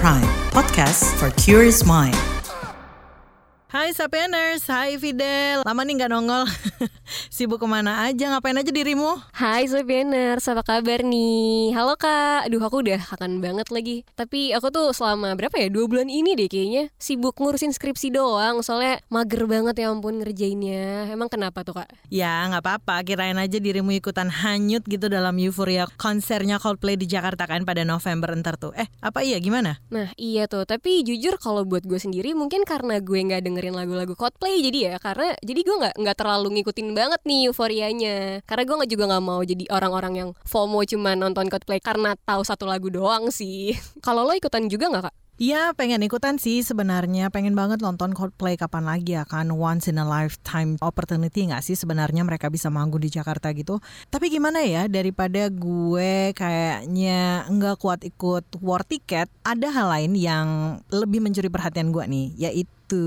Prime, podcast for curious mind. Hai Sapieners, hai Fidel. Lama nih gak nongol. Sibuk kemana aja, ngapain aja dirimu? Hai Sapieners, apa kabar nih? Halo Kak, aduh aku udah kangen banget lagi. Tapi aku tuh selama berapa ya, 2 bulan ini deh kayaknya sibuk ngurusin skripsi doang. Soalnya mager banget ya ampun ngerjainnya. Emang kenapa tuh Kak? Ya gak apa-apa, kirain aja dirimu ikutan hanyut gitu dalam euforia konsernya Coldplay di Jakarta kan pada November ntar tuh. Apa iya gimana? Nah iya tuh, tapi jujur kalau buat gue sendiri mungkin karena gue gak denger lagu-lagu Coldplay jadi ya karena jadi gue nggak terlalu ngikutin banget nih euforianya karena gue juga nggak mau jadi orang-orang yang FOMO cuma nonton Coldplay karena tahu satu lagu doang sih. Kalau lo ikutan juga nggak Kak? Iya pengen ikutan sih sebenarnya, pengen banget nonton Coldplay kapan lagi ya kan, once in a lifetime opportunity gak sih sebenarnya mereka bisa manggung di Jakarta gitu. Tapi gimana ya, daripada gue kayaknya gak kuat ikut war ticket, ada hal lain yang lebih mencuri perhatian gue nih, yaitu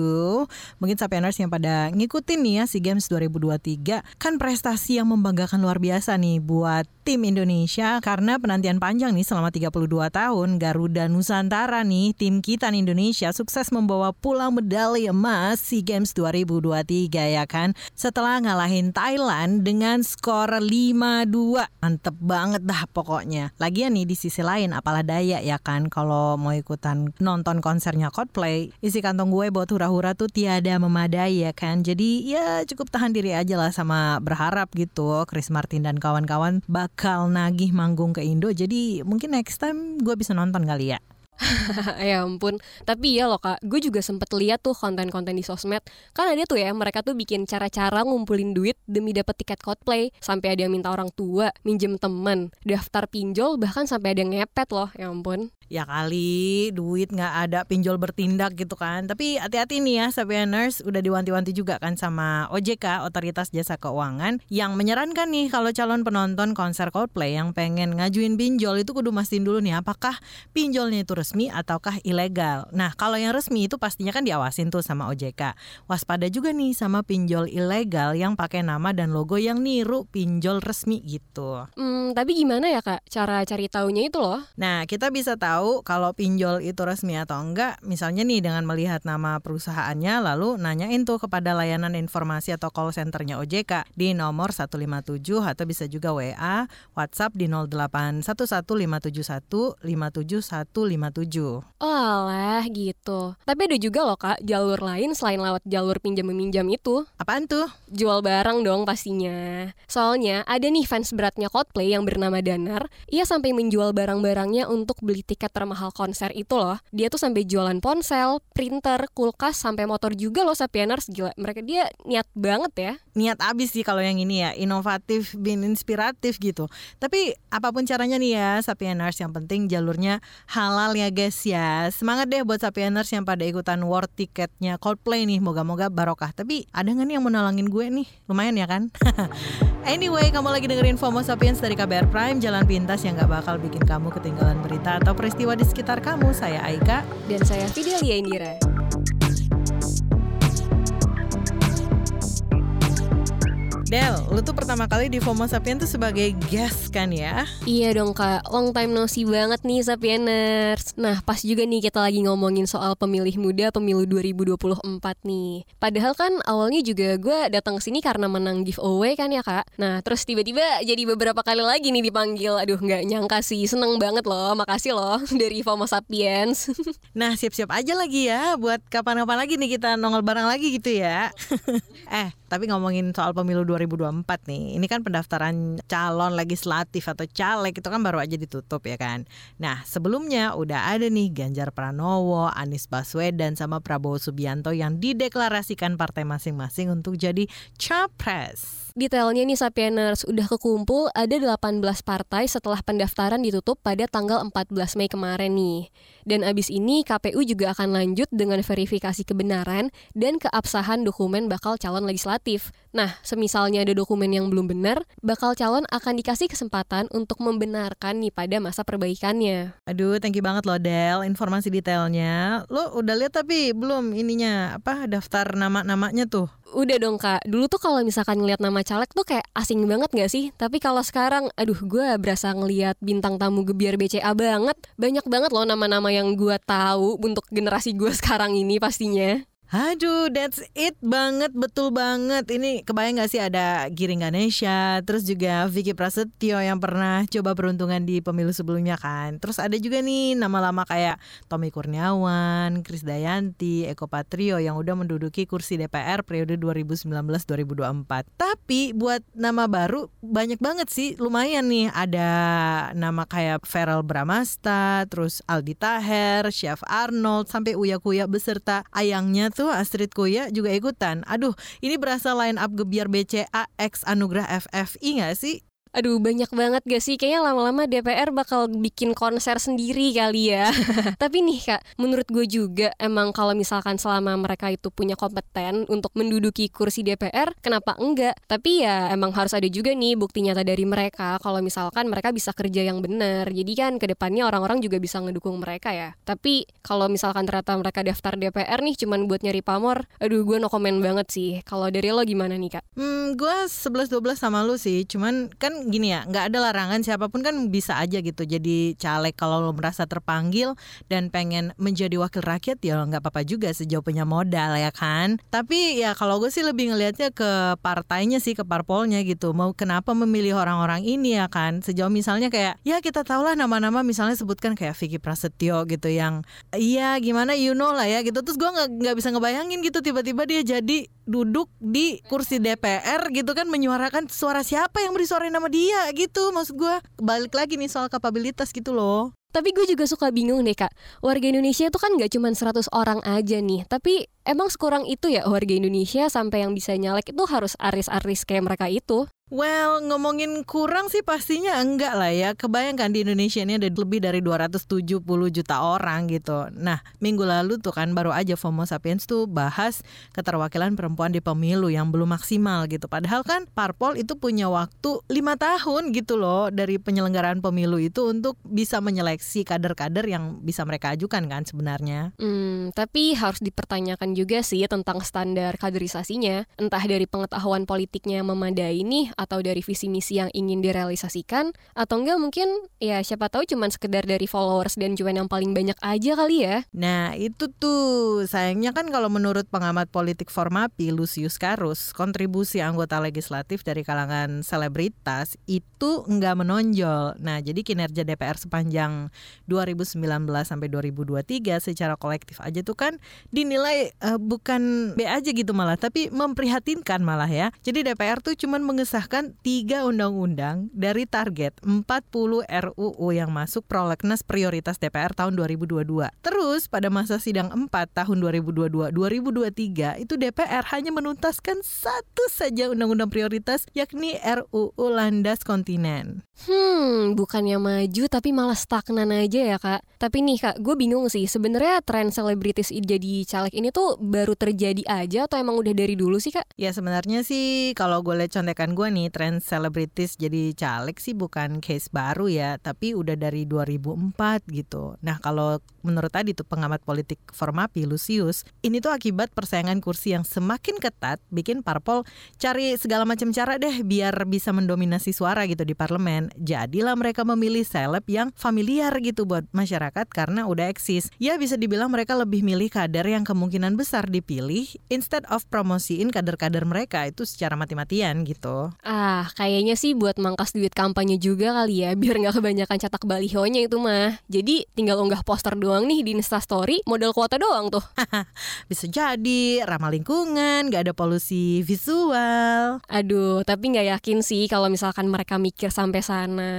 mungkin Sapieners yang pada ngikutin nih ya SEA Games 2023, kan prestasi yang membanggakan luar biasa nih buat tim Indonesia karena penantian panjang nih selama 32 tahun Garuda Nusantara nih tim kita nih Indonesia sukses membawa pulang medali emas SEA Games 2023 ya kan setelah ngalahin Thailand dengan skor 5-2. Mantep banget dah pokoknya. Lagian nih di sisi lain apalah daya ya kan kalau mau ikutan nonton konsernya Coldplay, isi kantong gue buat hura-hura tuh tiada memadai ya kan. Jadi ya cukup tahan diri aja lah sama berharap gitu Chris Martin dan kawan-kawan bakal nagih manggung ke Indo, jadi mungkin next time gue bisa nonton kali ya. Ya ampun, tapi ya loh Kak, gue juga sempet lihat tuh konten-konten di sosmed. Kan ada tuh ya, mereka tuh bikin cara-cara ngumpulin duit demi dapat tiket Coldplay. Sampai ada yang minta orang tua, minjem teman, daftar pinjol, bahkan sampai ada yang ngepet loh, ya ampun. Ya kali, duit gak ada pinjol bertindak gitu kan. Tapi hati-hati nih ya Sapieners, udah diwanti-wanti juga kan sama OJK, Otoritas Jasa Keuangan, yang menyarankan nih kalau calon penonton konser Coldplay yang pengen ngajuin pinjol itu kudu mastiin dulu nih apakah pinjolnya itu resmi ataukah ilegal. Nah kalau yang resmi itu pastinya kan diawasin tuh sama OJK. Waspada juga nih sama pinjol ilegal yang pakai nama dan logo yang niru pinjol resmi gitu. Tapi gimana ya Kak cara cari taunya itu loh? Nah kita bisa tahu kalau pinjol itu resmi atau enggak, misalnya nih dengan melihat nama perusahaannya lalu nanyain tuh kepada layanan informasi atau call centernya OJK di nomor 157 atau bisa juga WA, WhatsApp di 0811 571 57157. Olah gitu. Tapi ada juga loh Kak jalur lain selain lewat jalur pinjam meminjam itu. Apaan tuh? Jual barang dong pastinya. Soalnya ada nih fans beratnya Coldplay yang bernama Danar, ia sampai menjual barang-barangnya untuk beli tiket termahal konser itu loh. Dia tuh sampai jualan ponsel, printer, kulkas, sampai motor juga loh Sapieners. Gila, mereka dia niat banget ya. Niat abis sih kalau yang ini ya, inovatif bin inspiratif gitu. Tapi apapun caranya nih ya Sapieners, yang penting jalurnya halal ya guys ya. Semangat deh buat Sapieners yang pada ikutan war tiketnya Coldplay nih, moga-moga barokah. Tapi ada gak nih yang mau nolongin gue nih? Lumayan ya kan? Anyway, kamu lagi dengerin FOMO Sapiens dari KBR Prime, jalan pintas yang gak bakal bikin kamu ketinggalan berita atau peristiwa di sekitar kamu. Saya Aika dan saya Fidelia Indira. Del, lu tuh pertama kali di FOMO Sapiens tuh sebagai guest kan ya? Iya dong Kak, long time no see banget nih Sapieners. Nah pas juga nih kita lagi ngomongin soal pemilih muda pemilu 2024 nih. Padahal kan awalnya juga gue datang sini karena menang giveaway kan ya Kak. Nah terus tiba-tiba jadi beberapa kali lagi nih dipanggil. Aduh gak nyangka sih, seneng banget loh, makasih loh dari FOMO Sapiens. Nah siap-siap aja lagi ya buat kapan-kapan lagi nih kita nongol bareng lagi gitu ya. Tapi ngomongin soal pemilu 2024 nih, ini kan pendaftaran calon legislatif atau caleg itu kan baru aja ditutup ya kan. Nah sebelumnya udah ada nih Ganjar Pranowo, Anies Baswedan sama Prabowo Subianto yang dideklarasikan partai masing-masing untuk jadi capres. Detailnya nih Sapieners, udah kekumpul ada 18 partai setelah pendaftaran ditutup pada tanggal 14 Mei kemarin nih. Dan abis ini KPU juga akan lanjut dengan verifikasi kebenaran dan keabsahan dokumen bakal calon legislatif. negatif. Nah, semisalnya ada dokumen yang belum benar, bakal calon akan dikasih kesempatan untuk membenarkan nih pada masa perbaikannya. Aduh, thank you banget loh Del, informasi detailnya. Lo udah lihat tapi belum ininya, apa, daftar nama-namanya tuh? Udah dong Kak, dulu tuh kalau misalkan ngeliat nama caleg tuh kayak asing banget gak sih? Tapi kalau sekarang, aduh gue berasa ngeliat bintang tamu Gebiar BCA banget. Banyak banget loh nama-nama yang gue tahu untuk generasi gue sekarang ini pastinya. Aduh, that's it banget, betul banget. Ini kebayang gak sih ada Giring Ganesha, terus juga Vicky Prasetyo yang pernah coba peruntungan di pemilu sebelumnya kan. Terus ada juga nih nama lama kayak Tommy Kurniawan, Krisdayanti, Eko Patrio yang udah menduduki kursi DPR periode 2019-2024. Tapi buat nama baru banyak banget sih, lumayan nih. Ada nama kayak Feral Bramasta, terus Aldi Taher, Chef Arnold, sampai Uya Kuya beserta ayangnya tuh Astrid Kuya juga ikutan. Aduh, ini berasa line up Gebiar BCA X Anugerah FFI gak sih? Aduh, banyak banget gak sih? Kayaknya lama-lama DPR bakal bikin konser sendiri kali ya. Tapi nih Kak, menurut gue juga emang kalau misalkan selama mereka itu punya kompeten untuk menduduki kursi DPR, kenapa enggak? Tapi ya emang harus ada juga nih bukti nyata dari mereka kalau misalkan mereka bisa kerja yang benar. Jadi kan kedepannya orang-orang juga bisa ngedukung mereka ya. Tapi kalau misalkan ternyata mereka daftar DPR nih cuman buat nyari pamor, aduh gue no comment banget sih. Kalau dari lo gimana nih Kak? Gue 11-12 sama lo sih, cuman kan gini ya, gak ada larangan, siapapun kan bisa aja gitu jadi caleg. Kalau lo merasa terpanggil dan pengen menjadi wakil rakyat, ya gak apa-apa juga sejauh punya modal ya kan. Tapi ya kalau gue sih lebih ngelihatnya ke partainya sih, ke parpolnya gitu. Mau kenapa memilih orang-orang ini ya kan. Sejauh misalnya kayak, ya kita tau lah nama-nama misalnya sebutkan kayak Vicky Prasetyo gitu yang, iya gimana you know lah ya gitu. Terus gue gak bisa ngebayangin gitu tiba-tiba dia jadi duduk di kursi DPR gitu kan, menyuarakan suara siapa yang beri suara nama dia gitu. Maksud gue balik lagi nih soal kapabilitas gitu loh. Tapi gue juga suka bingung deh Kak, warga Indonesia itu kan gak cuma 100 orang aja nih. Tapi emang sekurang itu ya warga Indonesia sampai yang bisa nyalek itu harus artis-artis kayak mereka itu? Well, ngomongin kurang sih pastinya enggak lah ya. Kebayangkan di Indonesia ini ada lebih dari 270 juta orang gitu. Nah, minggu lalu tuh kan baru aja FOMO Sapiens tuh bahas keterwakilan perempuan di pemilu yang belum maksimal gitu. Padahal kan parpol itu punya waktu 5 tahun gitu loh dari penyelenggaraan pemilu itu untuk bisa menyeleksi kader-kader yang bisa mereka ajukan kan sebenarnya. Tapi harus dipertanyakan juga sih tentang standar kaderisasinya. Entah dari pengetahuan politiknya yang memadai nih, atau dari visi misi yang ingin direalisasikan, atau enggak mungkin ya siapa tahu cuman sekedar dari followers dan cuman yang paling banyak aja kali ya. Nah itu tuh sayangnya kan kalau menurut pengamat politik Formapi Lusius Karus, kontribusi anggota legislatif dari kalangan selebritas itu enggak menonjol. Nah jadi kinerja DPR sepanjang 2019 sampai 2023 secara kolektif aja tuh kan dinilai bukan B aja gitu malah, tapi memprihatinkan malah ya. Jadi DPR tuh cuman mengesahkan 3 undang-undang dari target 40 RUU yang masuk prolegnas prioritas DPR tahun 2022. Terus pada masa sidang 4 tahun 2022-2023 itu DPR hanya menuntaskan satu saja undang-undang prioritas, yakni RUU Landas Kontinen. Bukannya maju tapi malah stagnan aja ya Kak. Tapi nih Kak, gue bingung sih sebenarnya tren selebritis jadi caleg ini tuh baru terjadi aja atau emang udah dari dulu sih Kak? Ya sebenarnya sih kalau gue lihat contekan gue nih, tren selebritis jadi caleg sih bukan case baru ya, tapi udah dari 2004 gitu. Nah kalau menurut tadi tuh pengamat politik Formapi Lusius, ini tuh akibat persaingan kursi yang semakin ketat, bikin parpol cari segala macam cara deh biar bisa mendominasi suara gitu di parlemen. Jadilah mereka memilih seleb yang familiar gitu buat masyarakat karena udah eksis. Ya bisa dibilang mereka lebih milih kader yang kemungkinan besar dipilih instead of promosiin kader-kader mereka itu secara mati-matian gitu. Ah, kayaknya sih buat mangkas duit kampanye juga kali ya, biar gak kebanyakan cetak balihonya itu mah. Jadi tinggal unggah poster doang nih di Instastory, modal kuota doang tuh. Bisa jadi, ramah lingkungan, gak ada polusi visual. Aduh, tapi gak yakin sih kalau misalkan mereka mikir sampai sana.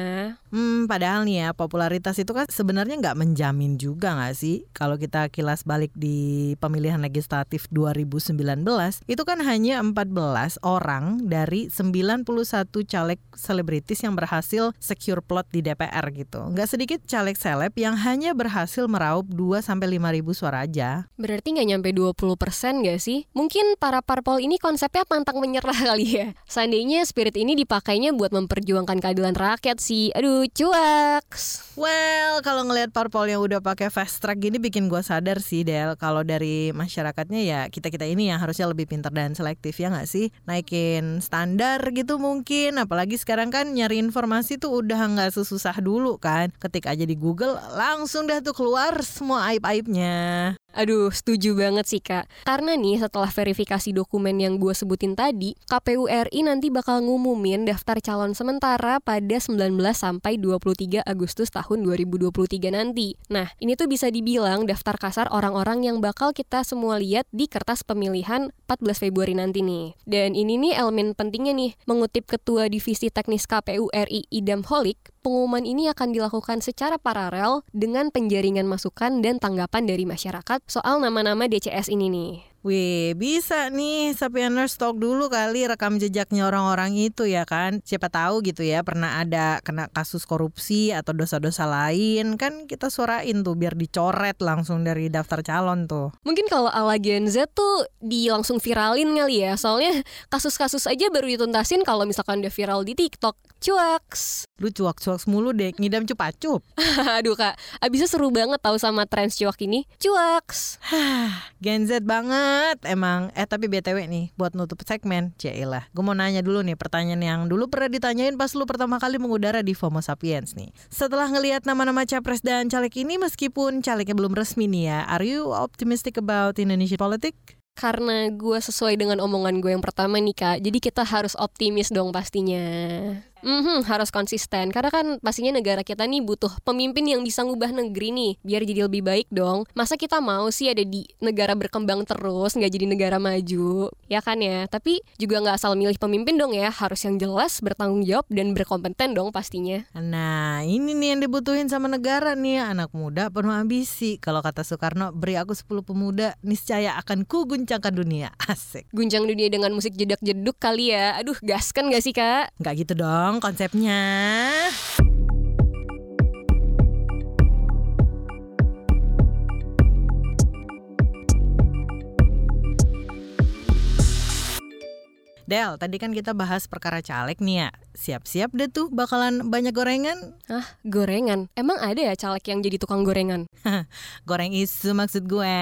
Padahal nih ya, popularitas itu kan sebenarnya nggak menjamin juga nggak sih? Kalau kita kilas balik di pemilihan legislatif 2019, itu kan hanya 14 orang dari 91 caleg selebritis yang berhasil secure plot di DPR gitu. Nggak sedikit caleg seleb yang hanya berhasil meraup 2-5 ribu suara aja. Berarti nggak nyampe 20% nggak sih? Mungkin para parpol ini konsepnya pantang menyerah kali ya. Seandainya spirit ini dipakainya buat memperjuangkan keadilan rakyat sih. Aduh, cuaks. Well, kalau ngelihat parpol yang udah pakai fast track gini bikin gue sadar sih, Del. Kalau dari masyarakatnya ya kita-kita ini yang harusnya lebih pintar dan selektif ya nggak sih? Naikin standar gitu mungkin. Apalagi sekarang kan nyari informasi tuh udah nggak sesusah dulu kan. Ketik aja di Google, langsung dah tuh keluar semua aib-aibnya. Aduh, setuju banget sih, Kak. Karena nih, setelah verifikasi dokumen yang gue sebutin tadi, KPU RI nanti bakal ngumumin daftar calon sementara pada 19-23 Agustus tahun 2023 nanti. Nah, ini tuh bisa dibilang daftar kasar orang-orang yang bakal kita semua lihat di kertas pemilihan 14 Februari nanti nih. Dan ini nih elemen pentingnya nih, mengutip Ketua Divisi Teknis KPU RI Idam Holik, pengumuman ini akan dilakukan secara paralel dengan penjaringan masukan dan tanggapan dari masyarakat soal nama-nama DCS ini nih. Wih, bisa nih Sapieners stok dulu kali rekam jejaknya orang-orang itu ya kan. Siapa tahu gitu ya pernah ada kena kasus korupsi atau dosa-dosa lain. Kan kita suarain tuh biar dicoret langsung dari daftar calon tuh. Mungkin kalau ala Gen Z tuh di langsung viralin kali ya. Soalnya kasus-kasus aja baru dituntasin kalau misalkan udah viral di TikTok. Cuaks. Lu cuak-cuaks mulu deh, ngidam cupa-cup. Aduh Kak, abisnya seru banget tahu sama tren cuak ini. Cuaks. Gen Z banget. Emang, tapi BTW nih, buat nutup segmen, cielah. Gue mau nanya dulu nih pertanyaan yang dulu pernah ditanyain pas lu pertama kali mengudara di FOMO Sapiens nih. Setelah ngelihat nama-nama capres dan caleg ini, meskipun calegnya belum resmi nih ya, are you optimistic about Indonesian politics? Karena gue sesuai dengan omongan gue yang pertama nih Kak, jadi kita harus optimis dong pastinya. Harus konsisten, karena kan pastinya negara kita nih butuh pemimpin yang bisa ngubah negeri nih biar jadi lebih baik dong. Masa kita mau sih ada di negara berkembang terus, nggak jadi negara maju, ya kan ya. Tapi juga nggak asal milih pemimpin dong ya, harus yang jelas, bertanggung jawab, dan berkompeten dong pastinya. Nah ini nih yang dibutuhin sama negara nih, anak muda penuh ambisi. Kalau kata Soekarno, beri aku 10 pemuda niscaya akan ku guncangkan dunia. Asik. Guncang dunia dengan musik jedak-jeduk kali ya. Aduh, gaskan nggak sih Kak? Nggak gitu dong konsepnya. Del, tadi kan kita bahas perkara caleg nih ya. Siap-siap deh tuh bakalan banyak gorengan. Hah, gorengan? Emang ada ya caleg yang jadi tukang gorengan? Goreng isu maksud gue.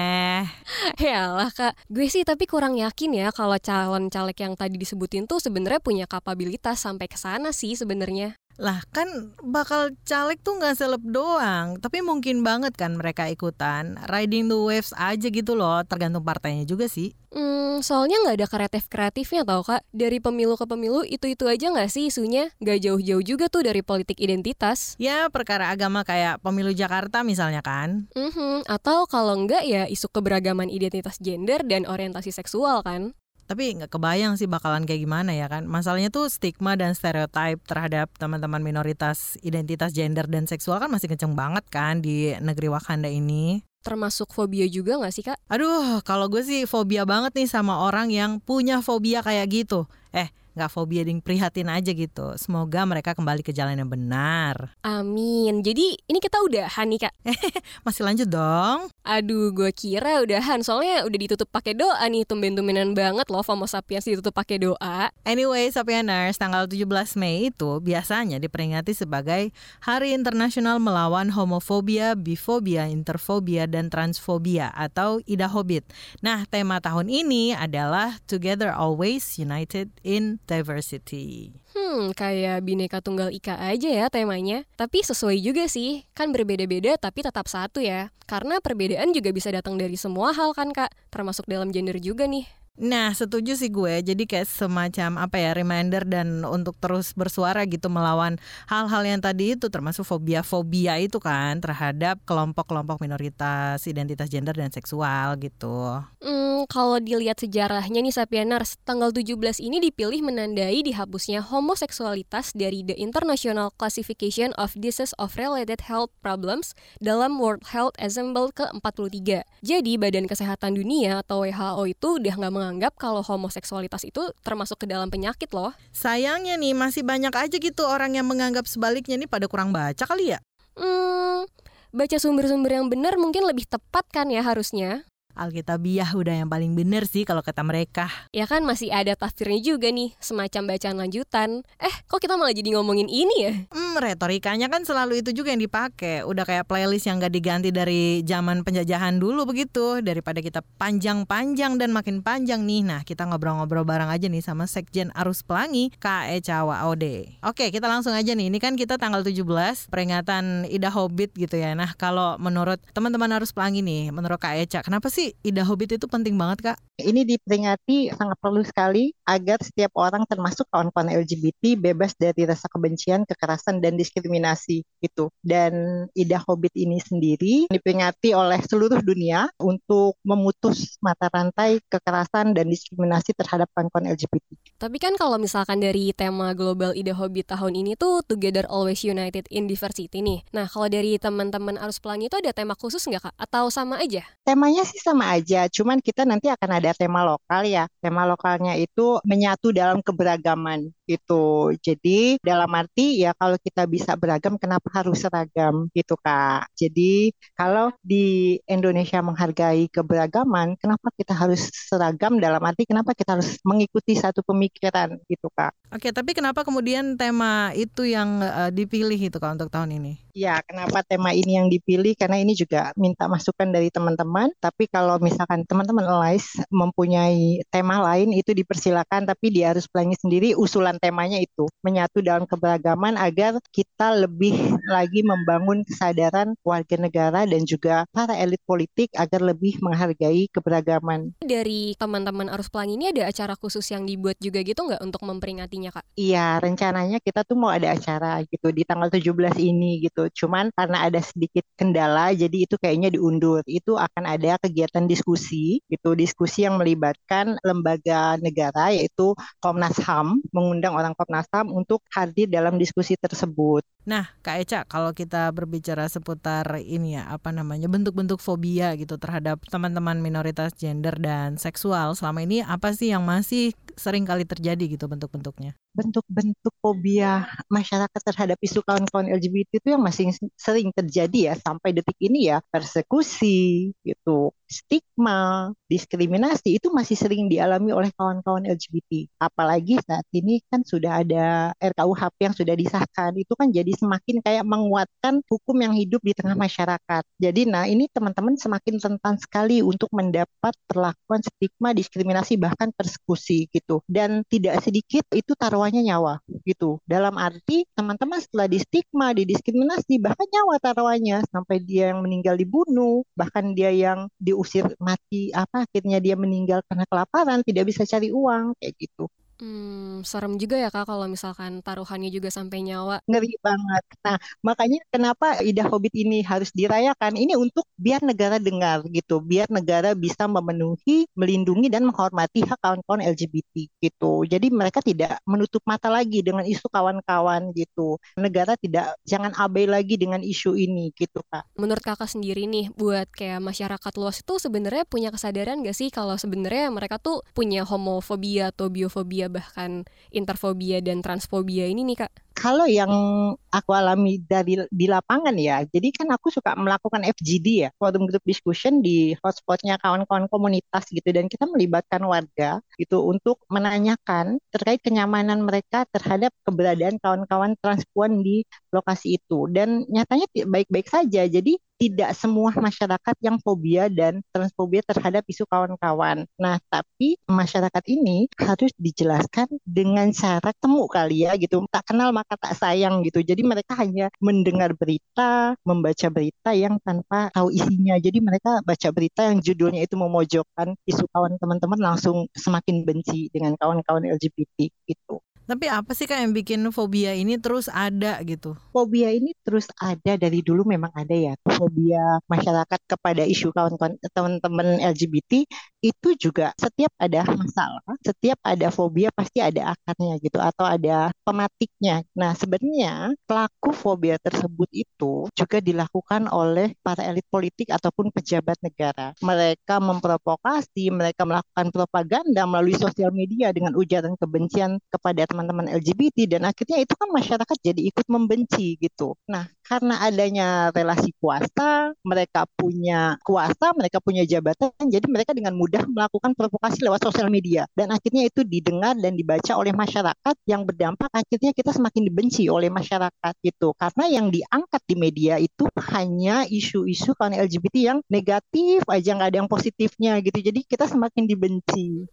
Yalah Kak, gue sih tapi kurang yakin ya kalau calon-caleg yang tadi disebutin tuh sebenarnya punya kapabilitas sampai ke sana sih sebenarnya. Lah kan bakal caleg tuh gak seleb doang, tapi mungkin banget kan mereka ikutan riding the waves aja gitu loh, tergantung partainya juga sih. Soalnya gak ada kreatif-kreatifnya tau Kak. Dari pemilu ke pemilu itu-itu aja gak sih isunya? Gak jauh-jauh juga tuh dari politik identitas. Ya perkara agama kayak pemilu Jakarta misalnya kan. Atau kalau enggak ya isu keberagaman identitas gender dan orientasi seksual kan. Tapi nggak kebayang sih bakalan kayak gimana ya kan. Masalahnya tuh stigma dan stereotype terhadap teman-teman minoritas identitas gender dan seksual kan masih kenceng banget kan di negeri Wakanda ini. Termasuk fobia juga nggak sih Kak? Aduh, kalau gue sih fobia banget nih sama orang yang punya fobia kayak gitu. Nggak fobia, ding, prihatin aja gitu. Semoga mereka kembali ke jalan yang benar. Amin. Jadi ini kita udahan nih Kak. Masih lanjut dong. Aduh, gue kira udahan. Soalnya udah ditutup pakai doa nih. Tumben-tumbenan banget loh FOMO Sapiens ditutup pakai doa. Anyway, Sapieners, tanggal 17 Mei itu biasanya diperingati sebagai Hari Internasional Melawan Homofobia, Bifobia, Interfobia, dan Transfobia atau IDAHOBIT. Nah, tema tahun ini adalah Together Always United in Diversity. Kayak Bineka Tunggal Ika aja ya temanya. Tapi sesuai juga sih, kan berbeda-beda tapi tetap satu ya. Karena perbedaan juga bisa datang dari semua hal kan Kak, termasuk dalam gender juga nih. Nah, setuju sih gue. Jadi kayak semacam reminder dan untuk terus bersuara gitu melawan hal-hal yang tadi itu, termasuk fobia-fobia itu kan terhadap kelompok-kelompok minoritas, identitas gender dan seksual gitu. Kalau dilihat sejarahnya nih Sapieners, tanggal 17 ini dipilih menandai dihapusnya homoseksualitas dari The International Classification of Diseases of Related Health Problems dalam World Health Assembly ke-43. Jadi Badan Kesehatan Dunia atau WHO itu udah nggak menganggap kalau homoseksualitas itu termasuk ke dalam penyakit loh. Sayangnya nih masih banyak aja gitu orang yang menganggap sebaliknya, nih pada kurang baca kali ya? Baca sumber-sumber yang benar mungkin lebih tepat kan ya harusnya. Alkitabiah udah yang paling bener sih kalau kata mereka. Ya kan masih ada tafsirnya juga nih, semacam bacaan lanjutan. Kok kita malah jadi ngomongin ini ya? Retorikanya kan selalu itu juga yang dipakai. Udah kayak playlist yang gak diganti dari zaman penjajahan dulu begitu. Daripada kita panjang-panjang dan makin panjang nih, nah kita ngobrol-ngobrol bareng aja nih sama Sekjen Arus Pelangi, Kak Ecawa Ode. Oke, kita langsung aja nih. Ini kan kita tanggal 17 peringatan IDAHOBIT gitu ya. Nah kalau menurut teman-teman Arus Pelangi nih, menurut Kak Eca, kenapa sih IDAHOBIT itu penting banget, Kak? Ini diperingati sangat perlu sekali agar setiap orang termasuk kawan-kawan LGBT bebas dari rasa kebencian, kekerasan, dan diskriminasi gitu. Dan IDAHOBIT ini sendiri diperingati oleh seluruh dunia untuk memutus mata rantai kekerasan dan diskriminasi terhadap kawan-kawan LGBT. Tapi kan kalau misalkan dari tema global IDAHOBIT tahun ini tuh Together Always United in Diversity nih. Nah kalau dari teman-teman Arus Pelangi itu ada tema khusus nggak, Kak? Atau sama aja? Temanya sih sama aja, cuman kita nanti akan ada tema lokal ya. Tema lokalnya itu menyatu dalam keberagaman gitu. Jadi dalam arti ya kalau kita bisa beragam kenapa harus seragam gitu, Kak. Jadi kalau di Indonesia menghargai keberagaman, kenapa kita harus seragam dalam arti kenapa kita harus mengikuti satu pemikiran gitu, Kak. Oke, tapi kenapa kemudian tema itu yang dipilih itu, Kak, untuk tahun ini? Ya, kenapa tema ini yang dipilih? Karena ini juga minta masukan dari teman-teman. Tapi kalau misalkan teman-teman alais mempunyai tema lain itu dipersilakan. Tapi di Arus Pelangi sendiri usulan temanya itu menyatu dalam keberagaman agar kita lebih lagi membangun kesadaran warga negara dan juga para elit politik agar lebih menghargai keberagaman. Dari teman-teman Arus Pelangi ini ada acara khusus yang dibuat juga gitu nggak untuk memperingatinya, Kak? Iya, rencananya kita tuh mau ada acara gitu di tanggal 17 ini gitu. Cuman karena ada sedikit kendala jadi itu kayaknya diundur. Itu akan ada kegiatan diskusi gitu, diskusi yang melibatkan lembaga negara yaitu Komnas HAM, mengundang orang Komnas HAM untuk hadir dalam diskusi tersebut. Nah, Kak Eca, kalau kita berbicara seputar ini ya, bentuk-bentuk fobia gitu terhadap teman-teman minoritas gender dan seksual selama ini, apa sih yang masih sering kali terjadi gitu bentuk-bentuknya? Bentuk-bentuk fobia masyarakat terhadap isu kawan-kawan LGBT itu yang masih sering terjadi ya sampai detik ini ya, persekusi gitu, stigma, diskriminasi itu masih sering dialami oleh kawan-kawan LGBT. Apalagi saat ini kan sudah ada RKUHP yang sudah disahkan, itu kan jadi semakin kayak menguatkan hukum yang hidup di tengah masyarakat. Jadi nah ini teman-teman semakin rentan sekali untuk mendapat perlakuan stigma, diskriminasi, bahkan persekusi gitu. Dan tidak sedikit itu taruhan nyawa gitu. Dalam arti teman-teman setelah di stigma, didiskriminasi, bahkan nyawa taruhannya sampai dia yang meninggal dibunuh, bahkan dia yang diusir mati akhirnya dia meninggal karena kelaparan, tidak bisa cari uang kayak gitu. Serem juga ya, Kak, kalau misalkan taruhannya juga sampai nyawa. Ngeri banget. Nah, makanya kenapa IDAHOBIT ini harus dirayakan? Ini untuk biar negara dengar gitu, biar negara bisa memenuhi, melindungi dan menghormati hak kawan-kawan LGBT gitu. Jadi mereka tidak menutup mata lagi dengan isu kawan-kawan gitu. Negara jangan abai lagi dengan isu ini gitu, Kak. Menurut Kakak sendiri nih, buat kayak masyarakat luas itu sebenarnya punya kesadaran nggak sih kalau sebenarnya mereka tuh punya homofobia atau biofobia, bahkan interfobia dan transfobia ini nih, Kak? Kalau yang aku alami dari di lapangan ya, jadi kan aku suka melakukan FGD ya, forum group discussion di hotspotnya kawan-kawan komunitas gitu, dan kita melibatkan warga gitu untuk menanyakan terkait kenyamanan mereka terhadap keberadaan kawan-kawan transpuan di lokasi itu, dan nyatanya baik-baik saja. Jadi tidak semua masyarakat yang fobia dan transfobia terhadap isu kawan-kawan. Nah, tapi masyarakat ini harus dijelaskan dengan cara temu kali ya gitu. Tak kenal tanpa kata sayang gitu. Jadi mereka hanya mendengar berita, membaca berita yang tanpa tahu isinya. Jadi mereka baca berita yang judulnya itu memojokkan isu kawan teman-teman, langsung semakin benci dengan kawan-kawan LGBT gitu. Tapi apa sih Kak yang bikin fobia ini terus ada gitu? Fobia ini terus ada, dari dulu memang ada ya. Fobia masyarakat kepada isu kawan-kawan teman-teman LGBT itu juga setiap ada masalah, setiap ada fobia pasti ada akarnya gitu, atau ada pematiknya. Nah sebenarnya pelaku fobia tersebut itu juga dilakukan oleh para elit politik ataupun pejabat negara. Mereka memprovokasi, mereka melakukan propaganda melalui sosial media dengan ujaran kebencian kepada teman-teman LGBT, dan akhirnya itu kan masyarakat jadi ikut membenci gitu. Nah, karena adanya relasi kuasa, mereka punya kuasa, mereka punya jabatan, jadi mereka dengan mudah melakukan provokasi lewat sosial media, dan akhirnya itu didengar dan dibaca oleh masyarakat, yang berdampak akhirnya kita semakin dibenci oleh masyarakat gitu. Karena yang diangkat di media itu hanya isu-isu kawan LGBT yang negatif aja, nggak ada yang positifnya gitu. Jadi kita semakin dibenci.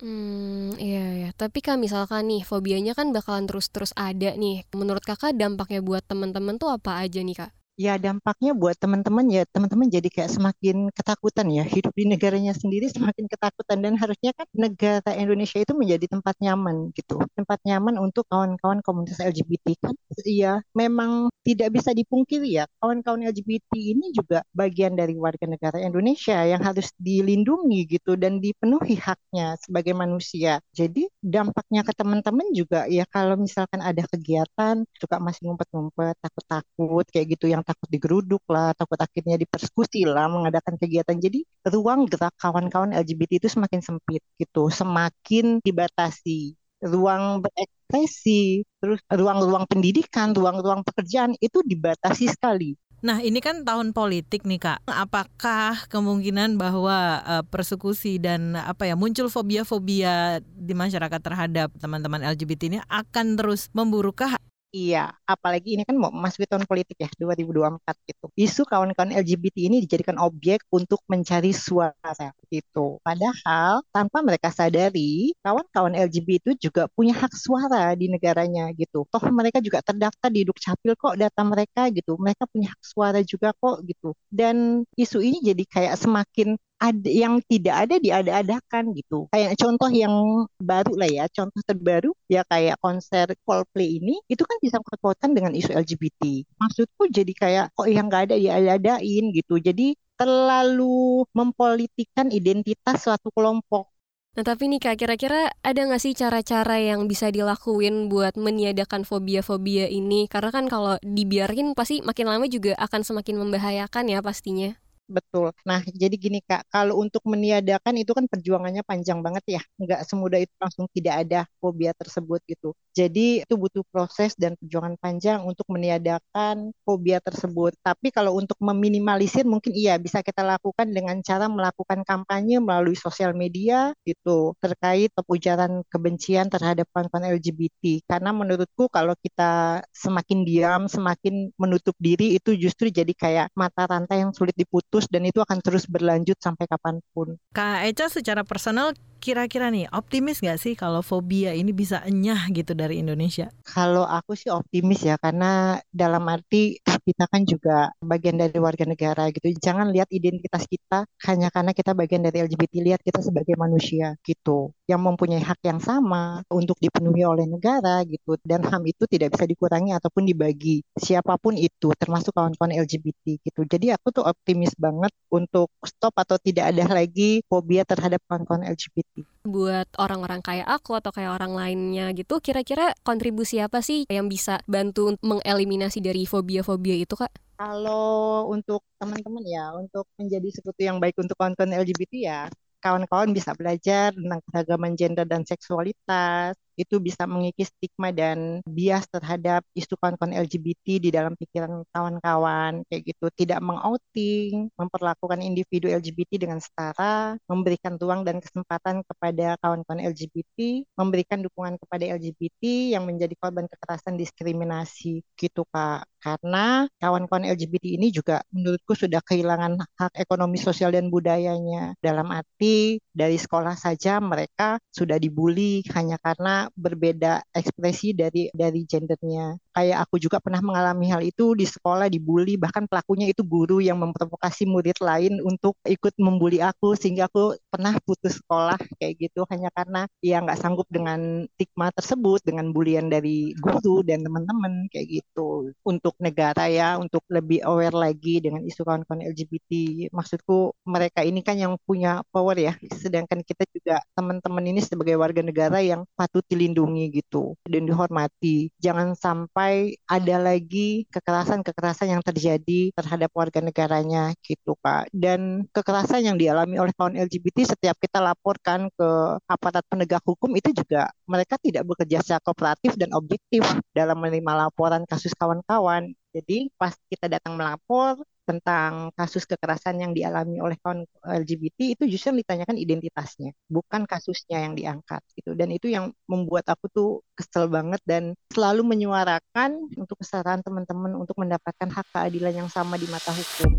Iya. Tapi kan misalkan nih fobianya kan bakalan terus-terus ada nih. Menurut Kakak dampaknya buat teman-teman tuh apa aja nih Kak? Ya dampaknya buat teman-teman, ya teman-teman jadi kayak semakin ketakutan ya, hidup di negaranya sendiri semakin ketakutan, dan harusnya kan negara Indonesia itu menjadi tempat nyaman gitu, tempat nyaman untuk kawan-kawan komunitas LGBT kan. Iya, memang tidak bisa dipungkiri ya, kawan-kawan LGBT ini juga bagian dari warga negara Indonesia yang harus dilindungi gitu dan dipenuhi haknya sebagai manusia. Jadi dampaknya ke teman-teman juga ya, kalau misalkan ada kegiatan suka masih ngumpet-ngumpet, takut-takut kayak gitu, yang takut digeruduk lah, takut akhirnya dipersekusi lah mengadakan kegiatan. Jadi ruang gerak kawan-kawan LGBT itu semakin sempit gitu, semakin dibatasi. Ruang berekspresi, terus ruang-ruang pendidikan, ruang-ruang pekerjaan itu dibatasi sekali. Nah ini kan tahun politik nih Kak, apakah kemungkinan bahwa persekusi dan muncul fobia-fobia di masyarakat terhadap teman-teman LGBT ini akan terus memburukkah? Iya, apalagi ini kan mau masuk tahun politik ya, 2024 gitu. Isu kawan-kawan LGBT ini dijadikan objek untuk mencari suara gitu. Padahal tanpa mereka sadari, kawan-kawan LGBT itu juga punya hak suara di negaranya gitu. Toh mereka juga terdaftar di Dukcapil kok, data mereka gitu. Mereka punya hak suara juga kok gitu. Dan isu ini jadi kayak semakin ada yang tidak ada diada-adakan gitu. Kayak contoh yang baru lah ya, contoh terbaru ya kayak konser Coldplay ini, itu kan disangkut-pautkan dengan isu LGBT. Maksudku jadi kayak kok yang nggak ada diada-adain gitu. Jadi terlalu mempolitikkan identitas suatu kelompok. Nah tapi nih Kak, kira-kira ada nggak sih cara-cara yang bisa dilakuin buat meniadakan fobia-fobia ini? Karena kan kalau dibiarkan pasti makin lama juga akan semakin membahayakan ya pastinya. Betul. Nah, jadi gini Kak, kalau untuk meniadakan itu kan perjuangannya panjang banget ya. Nggak semudah itu langsung tidak ada fobia tersebut gitu. Jadi itu butuh proses dan perjuangan panjang untuk meniadakan fobia tersebut. Tapi kalau untuk meminimalisir mungkin iya bisa kita lakukan dengan cara melakukan kampanye melalui sosial media gitu, terkait ujaran kebencian terhadap kawan-kawan LGBT. Karena menurutku kalau kita semakin diam, semakin menutup diri, itu justru jadi kayak mata rantai yang sulit diputus, dan itu akan terus berlanjut sampai kapanpun. Kak Eca secara personal kira-kira nih optimis gak sih kalau fobia ini bisa enyah gitu dari Indonesia? Kalau aku sih optimis ya, karena dalam arti kita kan juga bagian dari warga negara gitu. Jangan lihat identitas kita hanya karena kita bagian dari LGBT, lihat kita sebagai manusia gitu, yang mempunyai hak yang sama untuk dipenuhi oleh negara gitu. Dan HAM itu tidak bisa dikurangi ataupun dibagi, siapapun itu termasuk kawan-kawan LGBT gitu. Jadi aku tuh optimis banget untuk stop atau tidak ada lagi fobia terhadap kawan-kawan LGBT. Buat orang-orang kayak aku atau kayak orang lainnya gitu, kira-kira kontribusi apa sih yang bisa bantu mengeliminasi dari fobia-fobia itu Kak? Kalau untuk teman-teman ya, untuk menjadi sekutu yang baik untuk kawan-kawan LGBT ya, kawan-kawan bisa belajar tentang keragaman gender dan seksualitas. Itu bisa mengikis stigma dan bias terhadap isu kawan-kawan LGBT di dalam pikiran kawan-kawan kayak gitu. Tidak meng-outing, memperlakukan individu LGBT dengan setara, memberikan ruang dan kesempatan kepada kawan-kawan LGBT, memberikan dukungan kepada LGBT yang menjadi korban kekerasan diskriminasi gitu Kak. Karena kawan-kawan LGBT ini juga menurutku sudah kehilangan hak ekonomi, sosial, dan budayanya. Dalam arti dari sekolah saja mereka sudah dibully hanya karena berbeda ekspresi dari gendernya. Kayak aku juga pernah mengalami hal itu di sekolah, dibully, bahkan pelakunya itu guru yang memprovokasi murid lain untuk ikut membully aku, sehingga aku pernah putus sekolah kayak gitu, hanya karena ya nggak sanggup dengan stigma tersebut, dengan bulian dari guru dan teman-teman kayak gitu. Untuk negara ya, untuk lebih aware lagi dengan isu kawan-kawan LGBT. Maksudku mereka ini kan yang punya power ya, sedangkan kita juga teman-teman ini sebagai warga negara yang patut dilindungi gitu dan dihormati. Jangan sampai ada lagi kekerasan-kekerasan yang terjadi terhadap warga negaranya gitu Kak. Dan kekerasan yang dialami oleh kaum LGBT setiap kita laporkan ke aparat penegak hukum itu juga mereka tidak bekerja secara kooperatif dan objektif dalam menerima laporan kasus kawan-kawan. Jadi pas kita datang melapor tentang kasus kekerasan yang dialami oleh kaum LGBT itu justru ditanyakan identitasnya, bukan kasusnya yang diangkat gitu. Dan itu yang membuat aku tuh kesel banget dan selalu menyuarakan untuk kesetaraan teman-teman untuk mendapatkan hak keadilan yang sama di mata hukum.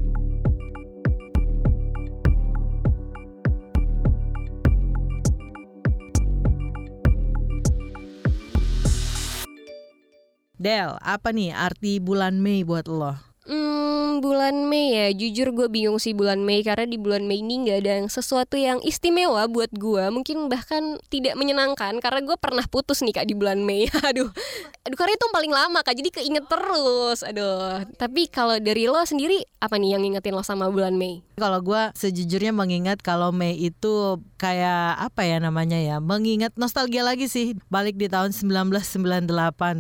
Del, apa nih arti bulan Mei buat lo? Bulan Mei ya, jujur gue bingung sih bulan Mei, karena di bulan Mei ini gak ada yang sesuatu yang istimewa buat gue. Mungkin bahkan tidak menyenangkan, karena gue pernah putus nih Kak di bulan Mei. Aduh karena itu paling lama Kak, jadi keinget terus. Aduh, tapi kalau dari lo sendiri, apa nih yang ngingetin lo sama bulan Mei? Kalau gue sejujurnya mengingat kalau Mei itu kayak apa ya namanya ya, mengingat nostalgia lagi sih. Balik di tahun 1998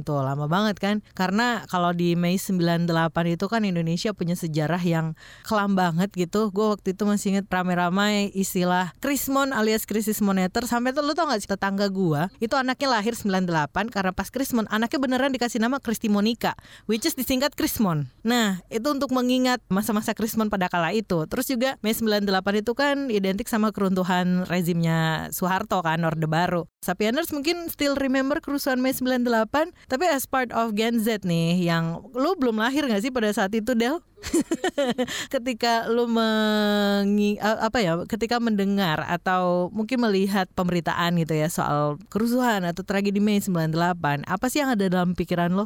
tuh, lama banget kan. Karena kalau di Mei 98 itu kan Indonesia punya sejarah yang kelam banget gitu. Gue waktu itu masih inget rame-rame istilah Krismon alias krisis moneter. Sampai tuh lu tau gak sih, tetangga gue itu anaknya lahir 98, karena pas Krismon anaknya beneran dikasih nama Kristi Monika, which is disingkat Krismon. Nah itu untuk mengingat masa-masa Krismon pada kala itu. Terus juga Mei 98 itu kan identik sama keruntuhan rezimnya Soeharto kan, Orde Baru. Sapieners mungkin still remember kerusuhan Mei 98, tapi as part of Gen Z nih, yang lu belum lahir gak sih pada saat itu Del? Ketika lu ketika mendengar atau mungkin melihat pemberitaan gitu ya soal kerusuhan atau tragedi Mei 98, apa sih yang ada dalam pikiran lo?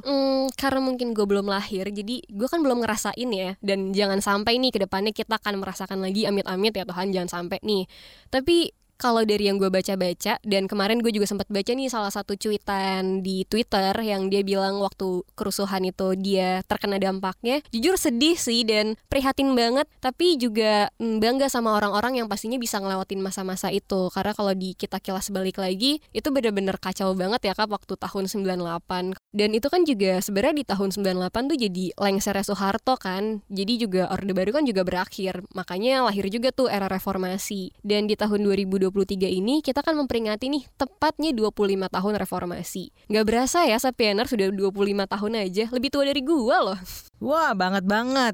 Karena mungkin gue belum lahir, jadi gue kan belum ngerasain ya. Dan jangan sampai nih ke depannya kita akan merasakan lagi, amit-amit ya Tuhan, jangan sampai nih. Tapi kalau dari yang gue baca-baca, dan kemarin gue juga sempat baca nih salah satu cuitan di Twitter yang dia bilang waktu kerusuhan itu dia terkena dampaknya. Jujur sedih sih dan prihatin banget, tapi juga bangga sama orang-orang yang pastinya bisa ngelewatin masa-masa itu. Karena kalau di kita kilas balik lagi, itu benar-benar kacau banget ya Kak waktu tahun 98. Dan itu kan juga sebenarnya di tahun 98 tuh jadi lengsernya Soeharto kan, jadi juga Orde Baru kan juga berakhir. Makanya lahir juga tuh era reformasi. Dan di tahun 2023 ini kita kan memperingati nih tepatnya 25 tahun reformasi. Gak berasa ya Sapieners sudah 25 tahun aja, lebih tua dari gua loh. Wah banget.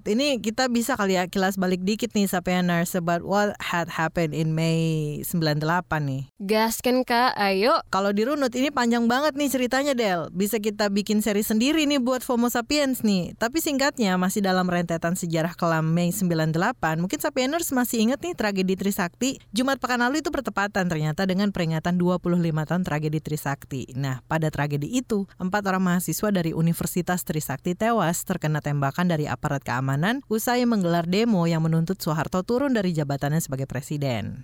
Ini kita bisa kali ya kilas balik dikit nih Sapieners about what had happened in May 98 nih. Gas kan Kak, ayo. Kalau dirunut ini panjang banget nih ceritanya Del. Bisa kita bikin seri sendiri nih buat FOMO Sapiens nih. Tapi singkatnya masih dalam rentetan sejarah kelam Mei 98. Mungkin Sapieners masih ingat nih tragedi Trisakti. Jumat pekan lalu itu bertepatan ternyata dengan peringatan 25 tahun tragedi Trisakti. Nah, pada tragedi itu, 4 orang mahasiswa dari Universitas Trisakti tewas terkena tembakan dari aparat keamanan usai menggelar demo yang menuntut Soeharto turun dari jabatannya sebagai presiden.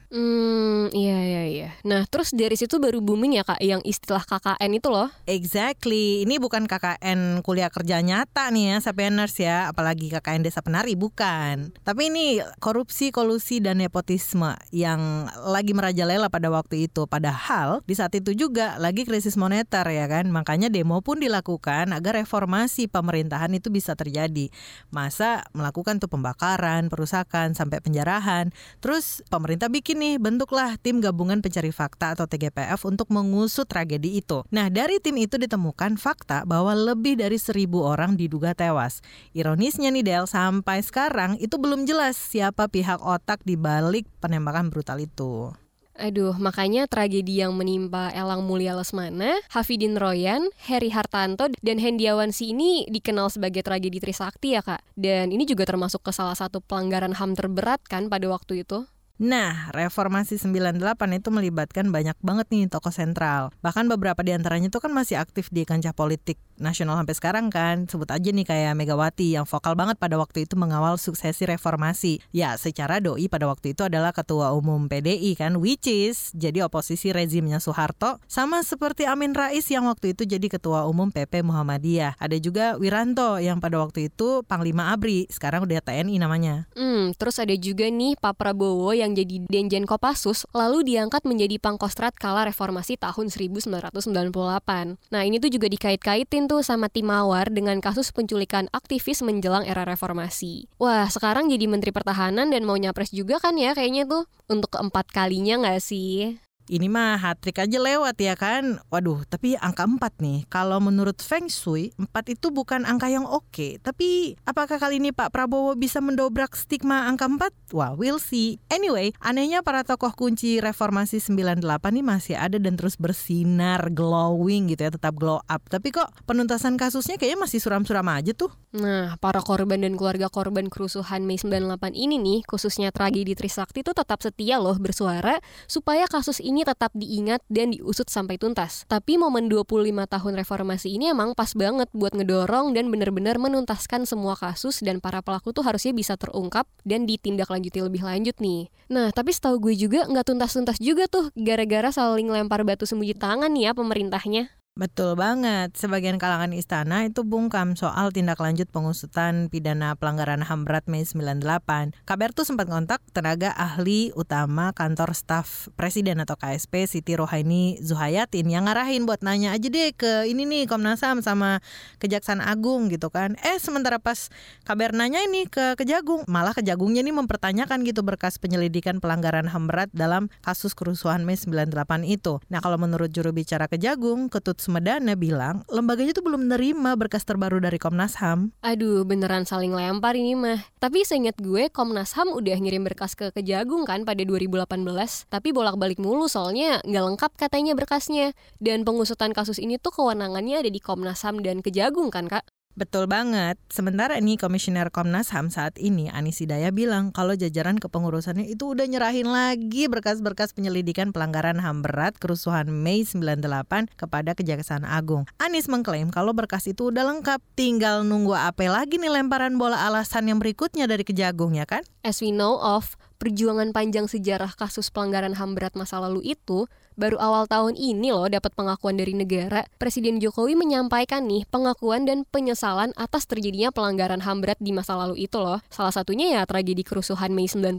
Iya. Nah, terus dari situ baru booming ya Kak, yang istilah KKN itu loh. Exactly. Ini bukan KKN kuliah kerja nyata nih ya, Sapieners ya, apalagi KKN Desa Penari, bukan. Tapi ini korupsi, kolusi, dan nepotisme yang lagi merajalela pada waktu itu. Padahal di saat itu juga lagi krisis moneter ya kan. Makanya demo pun dilakukan agar reformasi pemerintahan itu bisa terjadi. Masa melakukan tuh pembakaran, perusakan, sampai penjarahan. Terus pemerintah bikin nih, bentuklah tim gabungan pencari fakta atau TGPF untuk mengusut tragedi itu. Nah dari tim itu ditemukan fakta bahwa lebih dari 1.000 orang diduga tewas. Ironisnya nih Del, sampai sekarang itu belum jelas siapa pihak otak di balik penembakan brutal itu. Aduh, makanya tragedi yang menimpa Elang Mulia Lesmana, Hafidin Royan, Heri Hartanto, dan Hendiawansi ini dikenal sebagai tragedi Trisakti ya Kak. Dan ini juga termasuk ke salah satu pelanggaran HAM terberat kan pada waktu itu. Nah, reformasi 98 itu melibatkan banyak banget nih tokoh sentral. Bahkan beberapa di antaranya itu kan masih aktif di kancah politik nasional sampai sekarang kan. Sebut aja nih kayak Megawati yang vokal banget pada waktu itu mengawal suksesi reformasi. Ya, secara doi pada waktu itu adalah ketua umum PDI kan, which is jadi oposisi rezimnya Soeharto. Sama seperti Amin Rais yang waktu itu jadi ketua umum PP Muhammadiyah. Ada juga Wiranto yang pada waktu itu Panglima ABRI, sekarang udah TNI namanya. Terus ada juga nih Pak Prabowo yang jadi Denjen Kopassus, lalu diangkat menjadi Pangkostrat kala reformasi tahun 1998. Nah, ini tuh juga dikait-kaitin tuh sama Tim Mawar dengan kasus penculikan aktivis menjelang era reformasi. Wah, sekarang jadi Menteri Pertahanan dan mau nyapres juga kan ya kayaknya tuh. Untuk keempat kalinya nggak sih? Ini mah hat-trick aja lewat ya kan. Waduh, tapi angka 4 nih. Kalau menurut Feng Shui, 4 itu bukan angka yang oke. Tapi apakah kali ini Pak Prabowo bisa mendobrak stigma angka 4? Wah, we'll see. Anyway, anehnya para tokoh kunci reformasi 98 nih masih ada dan terus bersinar, glowing gitu ya, tetap glow up. Tapi kok penuntasan kasusnya kayaknya masih suram-suram aja tuh. Nah, para korban dan keluarga korban kerusuhan Mei 98 ini nih, khususnya tragedi Trisakti tuh tetap setia loh bersuara supaya kasus ini tetap diingat dan diusut sampai tuntas. Tapi momen 25 tahun reformasi ini emang pas banget buat ngedorong dan benar-benar menuntaskan semua kasus dan para pelaku tuh harusnya bisa terungkap dan ditindaklanjuti lebih lanjut nih. Nah, tapi setahu gue juga nggak tuntas-tuntas juga tuh gara-gara saling lempar batu sembunyi tangan nih ya pemerintahnya. Betul banget. Sebagian kalangan istana itu bungkam soal tindak lanjut pengusutan pidana pelanggaran HAM berat Mei 98. KBR tuh sempat ngontak tenaga ahli utama kantor staf presiden atau KSP Siti Rohaini Zuhayatin yang ngarahin buat nanya aja deh ke ini nih Komnas HAM sama Kejaksaan Agung gitu kan. Sementara pas KBR nanya ini ke Kejagung, malah Kejagungnya nih mempertanyakan gitu berkas penyelidikan pelanggaran HAM berat dalam kasus kerusuhan Mei 98 itu. Nah, kalau menurut juru bicara Kejagung, Ketut Medana bilang, lembaganya tuh belum menerima berkas terbaru dari Komnas HAM. Aduh, beneran saling lempar ini mah. Tapi seingat gue, Komnas HAM udah ngirim berkas ke Kejagung kan pada 2018, tapi bolak-balik mulu soalnya nggak lengkap katanya berkasnya. Dan pengusutan kasus ini tuh kewenangannya ada di Komnas HAM dan Kejagung kan, Kak? Betul banget. Sementara nih Komisioner Komnas HAM saat ini Anies Hidayah bilang kalau jajaran kepengurusannya itu udah nyerahin lagi berkas-berkas penyelidikan pelanggaran HAM berat kerusuhan Mei 98 kepada Kejaksaan Agung. Anies mengklaim kalau berkas itu udah lengkap, tinggal nunggu apa lagi nih lemparan bola alasan yang berikutnya dari Kejagung ya kan? As we know of, perjuangan panjang sejarah kasus pelanggaran HAM berat masa lalu itu baru awal tahun ini loh dapat pengakuan dari negara. Presiden Jokowi menyampaikan nih pengakuan dan penyesalan atas terjadinya pelanggaran HAM berat di masa lalu itu loh. Salah satunya ya tragedi kerusuhan Mei 98.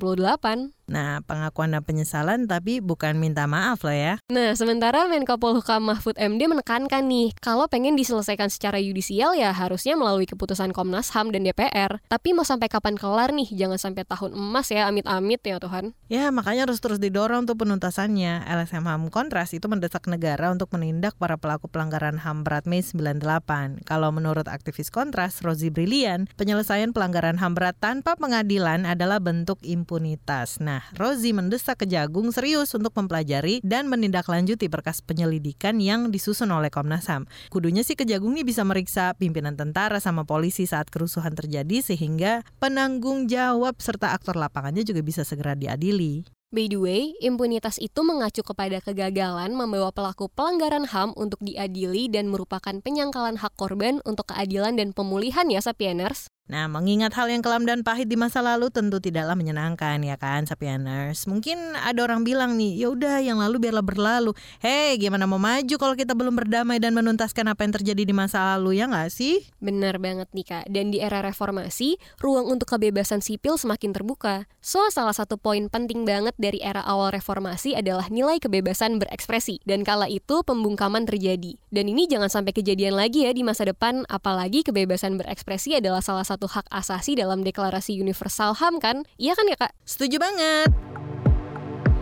Nah, pengakuan dan penyesalan tapi bukan minta maaf loh ya. Nah, sementara Menko Polhukam Mahfud MD menekankan nih kalau pengen diselesaikan secara yudisial ya harusnya melalui keputusan Komnas HAM dan DPR. Tapi mau sampai kapan kelar nih? Jangan sampai tahun emas ya, amit-amit ya Tuhan. Ya, makanya harus terus didorong tuh penuntasannya. LSM HAM Kontras itu mendesak negara untuk menindak para pelaku pelanggaran HAM berat Mei 98. Kalau menurut aktivis Kontras, Rozi Brilian, penyelesaian pelanggaran HAM berat tanpa pengadilan adalah bentuk impunitas. Nah, Rozi mendesak Kejagung serius untuk mempelajari dan menindaklanjuti berkas penyelidikan yang disusun oleh Komnas HAM. Kudunya sih Kejagung ini bisa meriksa pimpinan tentara sama polisi saat kerusuhan terjadi sehingga penanggung jawab serta aktor lapangannya juga bisa segera diadili. By the way, impunitas itu mengacu kepada kegagalan membawa pelaku pelanggaran HAM untuk diadili dan merupakan penyangkalan hak korban untuk keadilan dan pemulihan ya Sapieners. Nah, mengingat hal yang kelam dan pahit di masa lalu tentu tidaklah menyenangkan ya kan Sapieners. Mungkin ada orang bilang nih, ya udah yang lalu biarlah berlalu. Hey, gimana mau maju kalau kita belum berdamai dan menuntaskan apa yang terjadi di masa lalu ya nggak sih? Benar banget nih Kak. Dan di era reformasi, ruang untuk kebebasan sipil semakin terbuka. So, salah satu poin penting banget dari era awal reformasi adalah nilai kebebasan berekspresi. Dan kala itu pembungkaman terjadi. Dan ini jangan sampai kejadian lagi ya di masa depan. Apalagi kebebasan berekspresi adalah salah satu hak asasi dalam Deklarasi Universal HAM kan? Iya kan ya Kak? Setuju banget.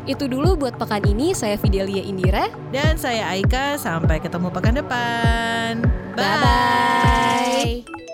Itu dulu buat pekan ini. Saya Fidelia Indira. Dan saya Aika. Sampai ketemu pekan depan. Bye-bye.